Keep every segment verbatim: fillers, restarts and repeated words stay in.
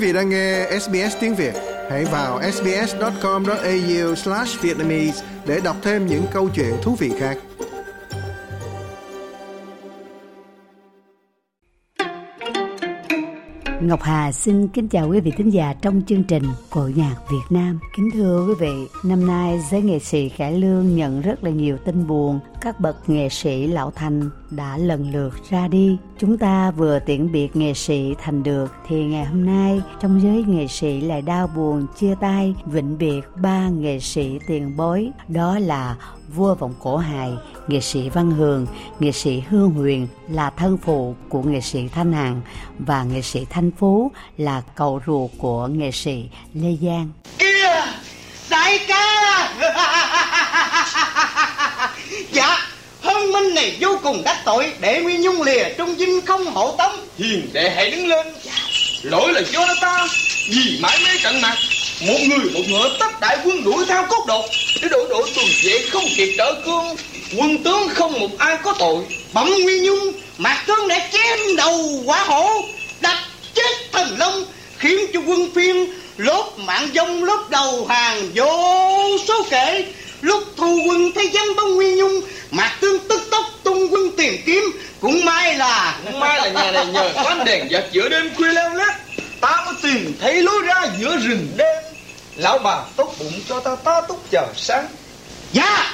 Quý vị đang nghe ét bê ét tiếng Việt, hãy vào ét bê ét chấm com chấm a u slash vietnamese để đọc thêm những câu chuyện thú vị khác. Ngọc Hà xin kính chào quý vị thính giả trong chương trình Cổ Nhạc Việt Nam. Kính thưa quý vị, năm nay giới nghệ sĩ cải lương nhận rất là nhiều tin buồn. Các bậc nghệ sĩ lão thành đã lần lượt ra đi. Chúng ta vừa tiễn biệt nghệ sĩ Thành Được thì ngày hôm nay trong giới nghệ sĩ lại đau buồn chia tay vĩnh biệt ba nghệ sĩ tiền bối, đó là vua vọng cổ hài, nghệ sĩ Văn Hường, nghệ sĩ Hương Huyền là thân phụ của nghệ sĩ Thanh Hằng và nghệ sĩ Thanh Phú là cậu ruột của nghệ sĩ Lê Giang. Kia, đại ca. Dạ, hôn minh này vô cùng đắc tội, để nguyên nhung lìa trung dinh không hộ tống. Hiền đệ hãy đứng lên, lỗi là do ta, vì mãi mê trận mặt. Một người một ngựa tất đại quân đuổi theo cốt đột, để đổ đổ tuần vệ không kịp trở cương. Quân tướng không một ai có tội, bẩm nguyên nhung, mặt tướng đã chém đầu quả hổ, đập chết thần long, khiến cho quân phiên lốt mạng dông, lốt đầu hàng vô số kể. Lúc thu quân thấy danh bóng nguyên nhung, Mạc Tương tức tốc tung quân tìm kiếm. Cũng may là Cũng may là nhà này nhờ có ánh đèn dập giữa đêm khuya leo lét, ta mới tìm thấy lối ra giữa rừng đêm. Lão bà tốt bụng cho ta, ta túc chờ sáng. Dạ,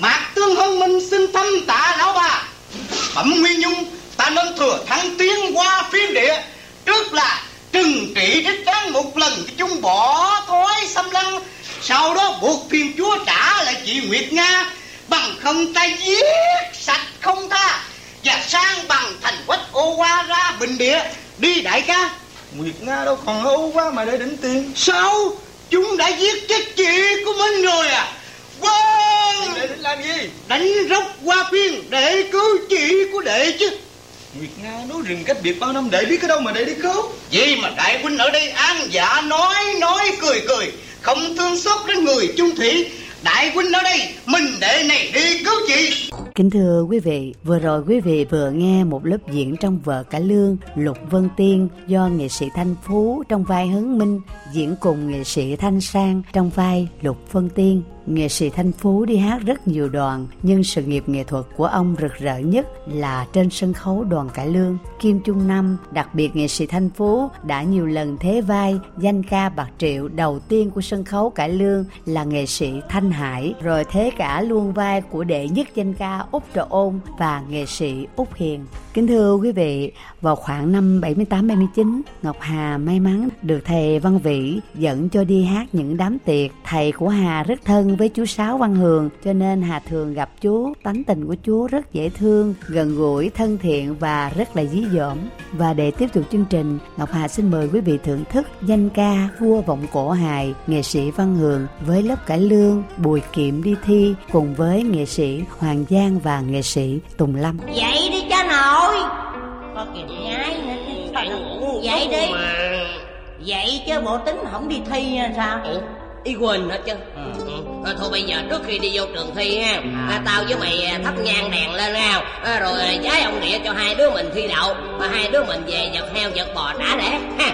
Mạc Tương hân minh xin thăm tạ lão bà. Bẩm nguyên nhung, ta nên thừa thắng tiến qua phiên địa, trước là trừng trị đích đáng một lần chúng bỏ thói xâm lăng, sau đó buộc Thiên Chúa trả lại chị Nguyệt Nga, bằng không ta giết sạch không tha, và sang bằng thành quách ô qua ra bình địa. Đi đại ca. Nguyệt Nga đâu còn ô qua mà để đỉnh tiền. Sao? Chúng đã giết chết chị của mình rồi à? Vâng. Để làm gì? Đánh rốc qua phiên để cứu chị của đệ chứ. Nguyệt Nga núi rừng cách biệt bao năm, đệ biết cái đâu mà đệ đi cứu. Vậy mà đại huynh ở đây an dạ nói nói cười cười, không thương xót đến người chung thủy. Đại huynh ở đây, mình đệ này đi cứu chị. Kính thưa quý vị, vừa rồi quý vị vừa nghe một lớp diễn trong vở cải lương Lục Vân Tiên do nghệ sĩ Thanh Phú trong vai Hấn Minh diễn cùng nghệ sĩ Thanh Sang trong vai Lục Vân Tiên. Nghệ sĩ Thanh Phú đi hát rất nhiều đoàn, nhưng sự nghiệp nghệ thuật của ông rực rỡ nhất là trên sân khấu đoàn cải lương Kim Chung Năm. Đặc biệt nghệ sĩ Thanh Phú đã nhiều lần thế vai danh ca Bạc Triệu đầu tiên của sân khấu cải lương là nghệ sĩ Thanh Hải, rồi thế cả luôn vai của đệ nhất danh ca Út Trợ Ôn và nghệ sĩ Út Hiền. Kính thưa quý vị, vào khoảng năm bảy mươi tám bảy mươi chín, Ngọc Hà may mắn được thầy Văn Vĩ dẫn cho đi hát những đám tiệc. Thầy của Hà rất thân với chú Sáu Văn Hường, cho nên Hà thường gặp chú. Tánh tình của chú rất dễ thương, gần gũi, thân thiện và rất là dí dỏm. Và để tiếp tục chương trình, Ngọc Hà xin mời quý vị thưởng thức danh ca vua vọng cổ hài nghệ sĩ Văn Hường với lớp cải lương Bùi Kiệm đi thi cùng với nghệ sĩ Hoàng Giang và nghệ sĩ Tùng Lâm. Vậy đi cha nào. Có kìa nhái vậy đi vậy chứ bộ tính không đi thi sao? Ừ, ý quên hết chứ. Ừ. Ừ. Thôi bây giờ trước khi đi vô trường thi ha, à, tao với mày thắp nhang đèn lên nào, à, rồi giái ông địa cho hai đứa mình thi đậu, và hai đứa mình về giật heo giật bò trả đẻ ha.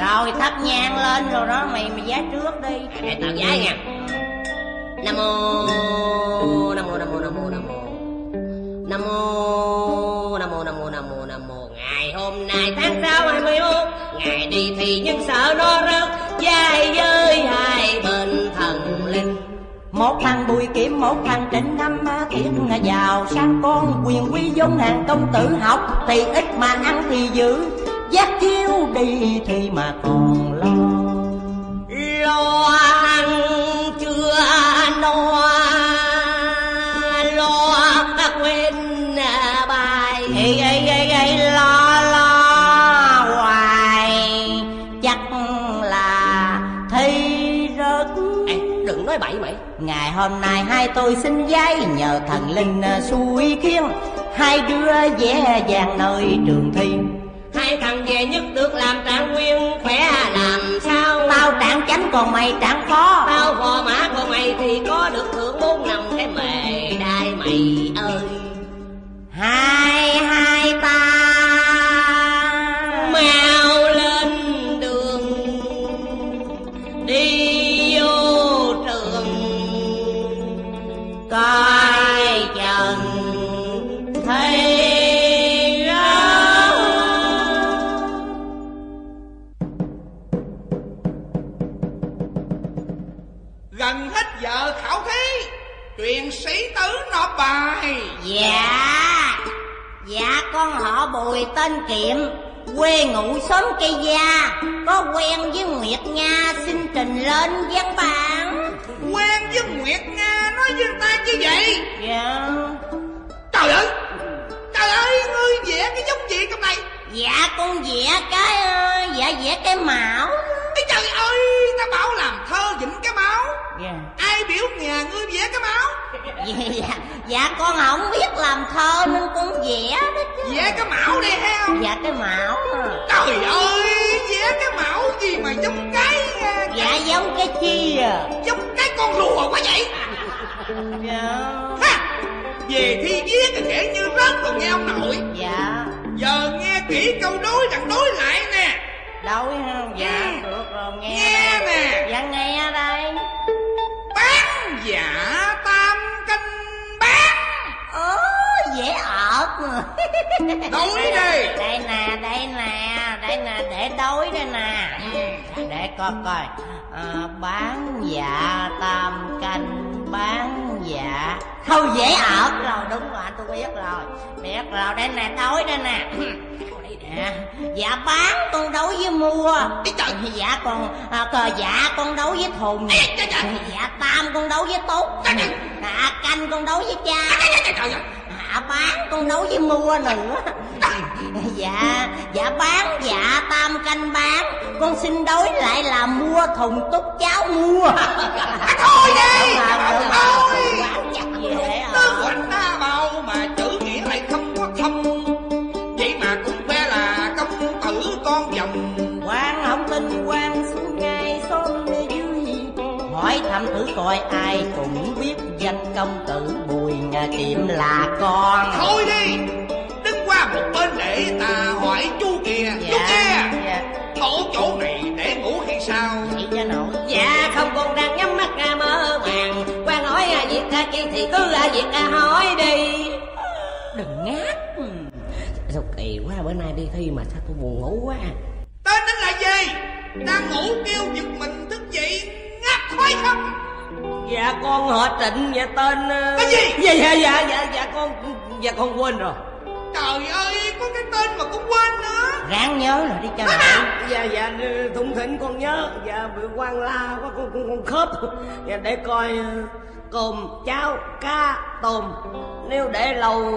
Rồi thắp nhang lên rồi đó mày mày giái trước đi. À, để tao giái nha. Nam mô nam mô nam mô nam mô nam mô nam mô nam mô nam mô nam mô nam mô. Ngày hôm nay tháng sáu hai mươi mốt, ngày đi thì nhưng sợ nó rớt, dài với hai bên thần linh. Một thằng Bùi Kiệm, một thằng Trịnh Hâm, tiếng giàu sang con quyền quý vốn hàng công tử, học thì ít mà ăn thì dữ, giác chiếu đi thì mà còn lo lo ăn chưa no. Ê, ê, ê, ê, lo lo hoài chắc là thi rớt. Ê, đừng nói bậy mày. Ngày hôm nay hai tôi xin giấy, nhờ thần linh xui khiến hai đứa dễ dàng nơi trường thi. Hai thằng về nhất được làm trạng nguyên, khỏe làm sao? Tao trạng chánh còn mày trạng khó, tao phò mã còn mày thì có được thưởng bốn năm cái mề đai mày ơi. Hai hai ta mau lên đường bài. Dạ, dạ con họ Bùi tên Kiệm, quê ngụ xóm Cây Gia, có quen với Nguyệt Nga xin trình lên văn bản. Quen với Nguyệt Nga nói với ta như vậy? Dạ. Trời ơi, trời ơi, ngươi vẽ cái giống gì trong này? Dạ con vẽ cái, dạ vẽ cái mão. Ê trời ơi, ta bảo làm thơ vĩnh cái máu. Yeah. Ai biểu nhà ngươi vẽ cái máu? Dạ, dạ con không biết làm thơ nên con vẽ đó chứ. Vẽ cái mão đi heo. Dạ cái mão. Trời ơi, vẽ cái mão gì mà giống cái. Dạ giống cái chi à? Giống cái con lùa quá vậy. Dạ. Ha, về thi viết thì kể như rớt rồi nghe ông nội. Dạ. Giờ nghe kỹ câu đối đặng đối lại nè. Đối không? Dạ ừ. Được rồi nghe. Nghe đây nè. Dạ nghe đây. Bán giả tam canh bán. Ồ dễ ợt mà. Đối đi. Đây nè, đây nè, đây nè, để đối đây nè. Ừ. Để coi coi. À, bán dạ tam canh bán dạ. Không dễ ợt rồi, đúng rồi, tôi biết rồi. Biết rồi, đây nè, đối đây nè. À, dạ bán con đấu với mua. Trời. Dạ con à, cờ dạ con đấu với thùng. Ê, trời, trời. Dạ tam con đấu với tốt. Trời, trời. À canh con đấu với cha. Trời, trời, trời, trời. À bán con đấu với mua nữa. Trời. Dạ dạ bán dạ tam canh bán, con xin đối lại là mua thùng túc cháo mua. À, thôi đi thôi tớ hoành ta bao mà chữ nghĩa lại không có thông. Thăm thử coi ai cũng biết danh công tử Bùi Nhà Kiệm là con. Thôi đi, đứng qua một bên để ta hỏi chú kìa. Dạ, chú kìa dạ. Tổ chỗ này để ngủ hay sao? Vậy cho nổi. Dạ không, con đang nhắm mắt ra mơ màng. Qua nói việc ta kia thì cứ là việc ta hỏi đi. Đừng ngáp. Sao kỳ quá, bữa nay đi thi mà sao tôi buồn ngủ quá. Tên tính là gì? Đang ngủ kêu giật mình thức dậy. Phải không? Dạ con họ Trịnh, dạ tên cái gì? Dạ dạ dạ dạ, dạ con dạ con quên rồi. Trời ơi, có cái tên mà cũng quên nữa. Ráng nhớ là đi cho. Dạ dạ thủng thỉnh con nhớ. Dạ bị quan la quá con con con khớp. Dạ để coi cơm cháo cá tôm, nếu để lâu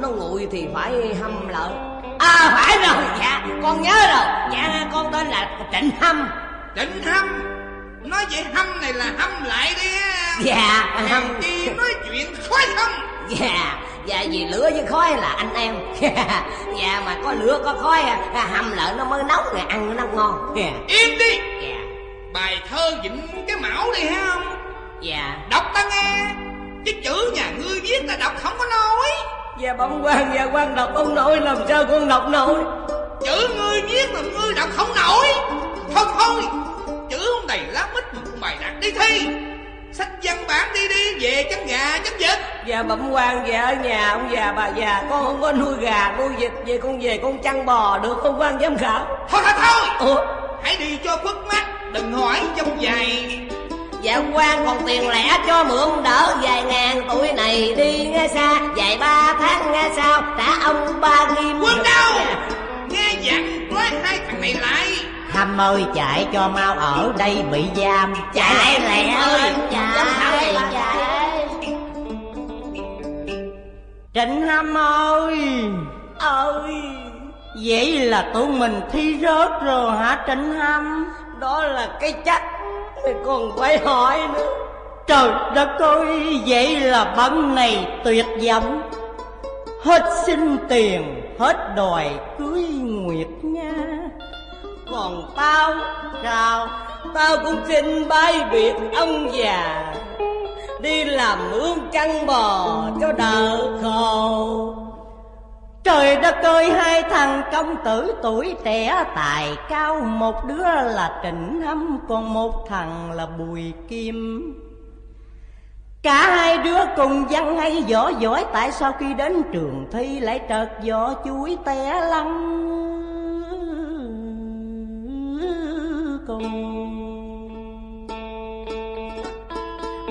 nó nguội thì phải hâm lợ. À phải rồi, dạ con nhớ rồi. Dạ con tên là Trịnh Hâm. Trịnh Hâm. Nói vậy hâm này là hâm lại đi. Dạ hâm đi nói chuyện khói không. Dạ dạ vì lửa với khói là anh em. Dạ mà có lửa có khói hâm lợn nó mới nóng rồi ăn nó ngon. Dạ. Im đi. Dạ. Bài thơ vịnh cái mão đi ha không. Dạ. Đọc ta nghe, chứ chữ nhà ngươi viết là đọc không có nổi. Dạ bẩm quan, dạ quan đọc không nổi, làm sao con đọc nổi. Chữ ngươi viết mà ngươi đọc không nổi. Thôi thôi, chữ ông đầy lá mít mà cũng bài đặt đi thi. Sách văn bản đi đi, về chấm gà chấm vịt. Dạ bẩm quan, về ở nhà ông già bà già, con không có nuôi gà nuôi vịt, về con về con chăn bò được không quan giám khảo? Thôi thôi thôi. Ủa? Hãy đi cho khuất mắt, đừng hỏi trong giày. Dạ quan còn tiền lẻ cho mượn đỡ, vài ngàn tuổi này đi nghe xa, vài ba tháng nghe sao trả ông ba nghìn. Quân đâu? Dạ. Nghe dặn nói hai thằng này lại. Hâm ơi chạy cho mau, ở đây bị giam. Chạy lẹ lẹ ơi, chạy chạy. Trịnh Hâm ơi, ơi vậy là tụi mình thi rớt rồi hả Trịnh Hâm? Đó là cái chắc thì còn phải hỏi nữa. Trời đất ơi, vậy là bận này tuyệt vọng. Hết xin tiền, hết đòi cưới Nguyệt Nha. Còn tao, sao, tao cũng xin bái biệt ông già, đi làm mướn chăn bò cho đỡ khổ. Trời đất ơi, hai thằng công tử tuổi trẻ tài cao, một đứa là Trịnh Hâm, còn một thằng là Bùi Kim. Cả hai đứa cùng văn hay võ giỏi, tại sao khi đến trường thi lại trợt võ chuối té lăn.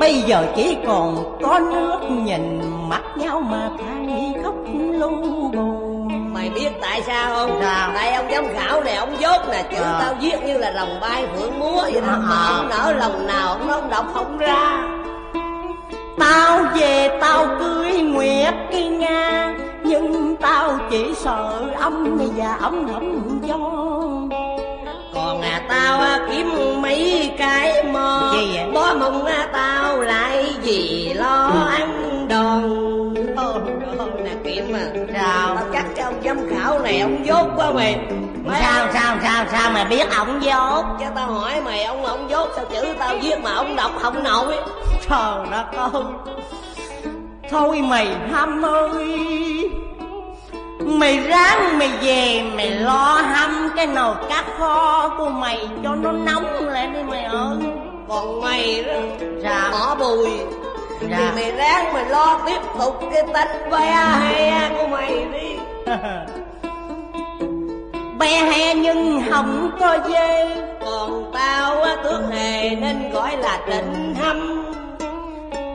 Bây giờ chỉ còn có nước nhìn mặt nhau mà than khóc lu bù. Mày biết tại sao không? Sao? Tại ông giám khảo này ông dốt nè, chữ à. Tao viết như là lòng bay phượng múa vậy đó, mà ông nở lòng nào ông nói đọc không ra. Tao về tao cưới nguyệt cái Nga, nhưng tao chỉ sợ ông và ông không cho. Còn à tao kiếm mấy cái mò, bó mông à tao lại gì lo ừ. ăn đòn. Nè Kiệm à, sao? Tao chắc cái ông giám khảo này ông dốt quá mày. Mày sao ông... sao sao sao mày biết ông dốt? Chứ tao hỏi mày ông ông dốt sao chữ tao viết mà ông đọc không nổi. Trời đất ơi, thôi mày Hâm ơi, mày ráng mày về mày lo hâm cái nồi cá kho của mày cho nó nóng lên đi mày ơi. Còn mày đó dạ. Bỏ Bùi dạ. Thì mày ráng mày lo tiếp tục cái tính bé he của mày đi. Bé he nhưng không có dê, còn tao tướng hề nên gọi là Trịnh Hâm.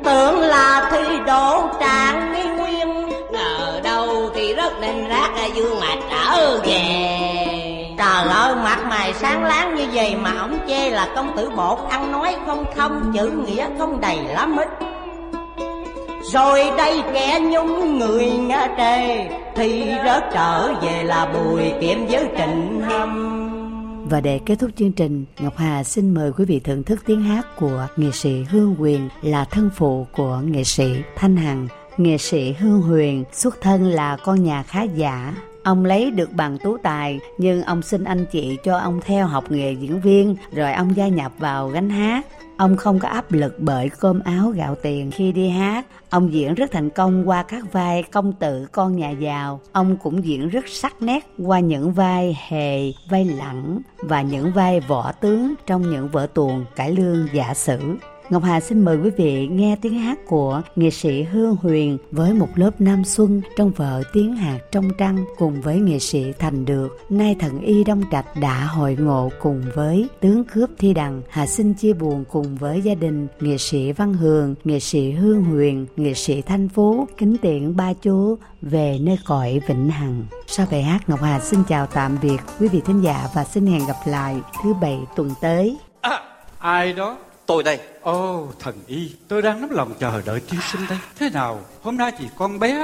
Tưởng là thi đổ trạng nghi nguyên, ngờ đâu thì rất đinh rác dương mà trở về. Trời ơi, mặt mày sáng láng như vậy mà ổng chê là công tử bột, ăn nói không thông, chữ nghĩa không đầy lá mít. Rồi đây kẻ nhúng người ngã trề, thì rớt trở về là Bùi Kiệm với Trịnh Hâm. Và để kết thúc chương trình, Ngọc Hà xin mời quý vị thưởng thức tiếng hát của nghệ sĩ Hương Quyền, là thân phụ của nghệ sĩ Thanh Hằng. Nghệ sĩ Hương Huyền xuất thân là con nhà khá giả. Ông lấy được bằng tú tài, nhưng ông xin anh chị cho ông theo học nghề diễn viên, rồi ông gia nhập vào gánh hát. Ông không có áp lực bởi cơm áo gạo tiền khi đi hát. Ông diễn rất thành công qua các vai công tử con nhà giàu. Ông cũng diễn rất sắc nét qua những vai hề, vai lẳng và những vai võ tướng trong những vở tuồng cải lương giả sử. Ngọc Hà xin mời quý vị nghe tiếng hát của nghệ sĩ Hương Huyền với một lớp Nam Xuân trong vở Tiếng Hạt Trong Trăng, cùng với nghệ sĩ Thành Được, nay thần y Đông Trạch đã hội ngộ cùng với tướng cướp Thi Đằng. Hà xin chia buồn cùng với gia đình nghệ sĩ Văn Hường, nghệ sĩ Hương Huyền, nghệ sĩ Thanh Phú, kính tiễn ba chú về nơi cõi vĩnh hằng. Sau bài hát, Ngọc Hà xin chào tạm biệt quý vị thính giả và xin hẹn gặp lại thứ Bảy tuần tới. À, ai đó? Tôi đây. Ồ, oh, thần y, tôi đang nắm lòng chờ đợi tiên sinh đây. Thế nào, hôm nay chị con bé,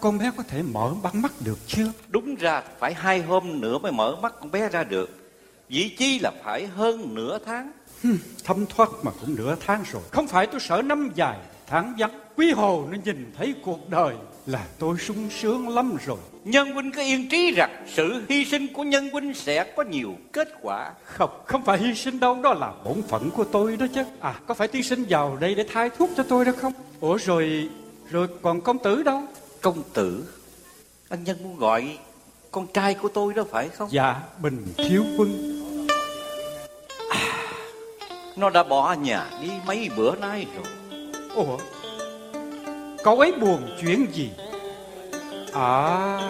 con bé có thể mở bắn mắt được chưa? Đúng ra phải hai hôm nữa mới mở mắt con bé ra được. Dĩ chi là phải hơn nửa tháng. Hmm, thâm thoát mà cũng nửa tháng rồi. Không phải tôi sợ năm dài, tháng vắng. Quý hồ nó nhìn thấy cuộc đời là tôi sung sướng lắm rồi. Nhân huynh cứ yên trí rằng sự hy sinh của nhân huynh sẽ có nhiều kết quả. Không, không phải hy sinh đâu, đó là bổn phận của tôi đó chứ. À, có phải tiên sinh vào đây để thay thuốc cho tôi đó không? Ủa rồi, rồi còn công tử đâu? Công tử? Anh nhân muốn gọi con trai của tôi đó phải không? Dạ, Bình Thiếu Quân. À, nó đã bỏ nhà đi mấy bữa nay rồi. Ủa? Cậu ấy buồn chuyện gì? À,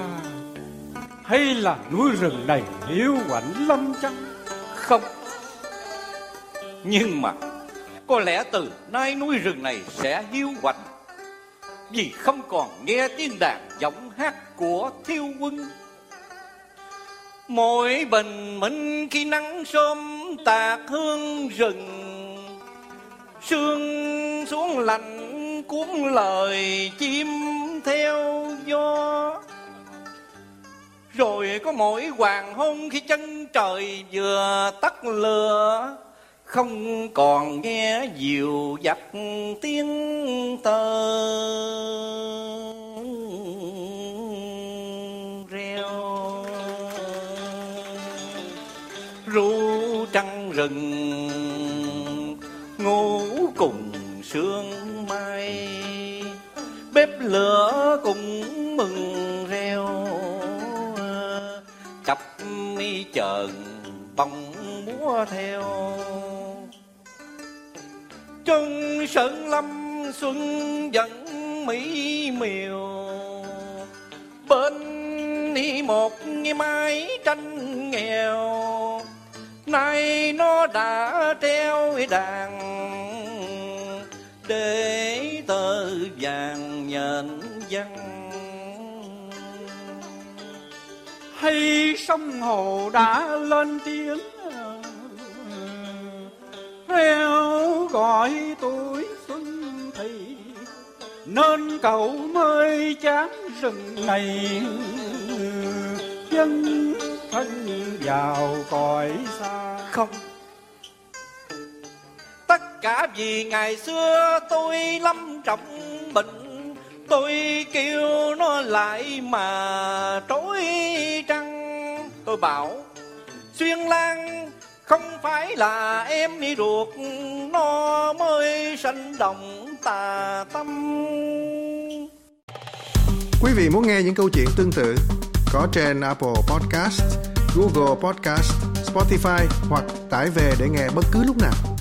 hay là núi rừng này hiu quạnh lắm chăng? Không. Nhưng mà có lẽ từ nay núi rừng này sẽ hiu quạnh, vì không còn nghe tiếng đàn giọng hát của Thiếu Quân. Mỗi bình minh khi nắng sớm tạt hương rừng, sương xuống lạnh cuốn lời chim theo gió. Rồi có mỗi hoàng hôn khi chân trời vừa tắt lửa, không còn nghe dịu dặt tiếng tơ reo. Ru trăng rừng ngủ cùng sương mai, bếp lửa cũng mừng reo, cặp mi chờn bóng múa theo. Trong sân lâm xuân vẫn mỹ miều, bên đi một mái tranh nghèo, nay nó đã treo đàn kế tơ vàng nhện văn. Hay sông hồ đã lên tiếng reo gọi tuổi xuân thì, nên cậu mới chán rừng này dân thân vào cõi xa. Không, tất cả vì ngày xưa tôi lâm trọng bệnh, tôi kêu nó lại mà trối trăng. Tôi bảo Xuyên Lan, không phải là em đi ruột nó mới sanh động tà tâm. Quý vị muốn nghe những câu chuyện tương tự có trên Apple Podcast, Google Podcast, Spotify hoặc tải về để nghe bất cứ lúc nào.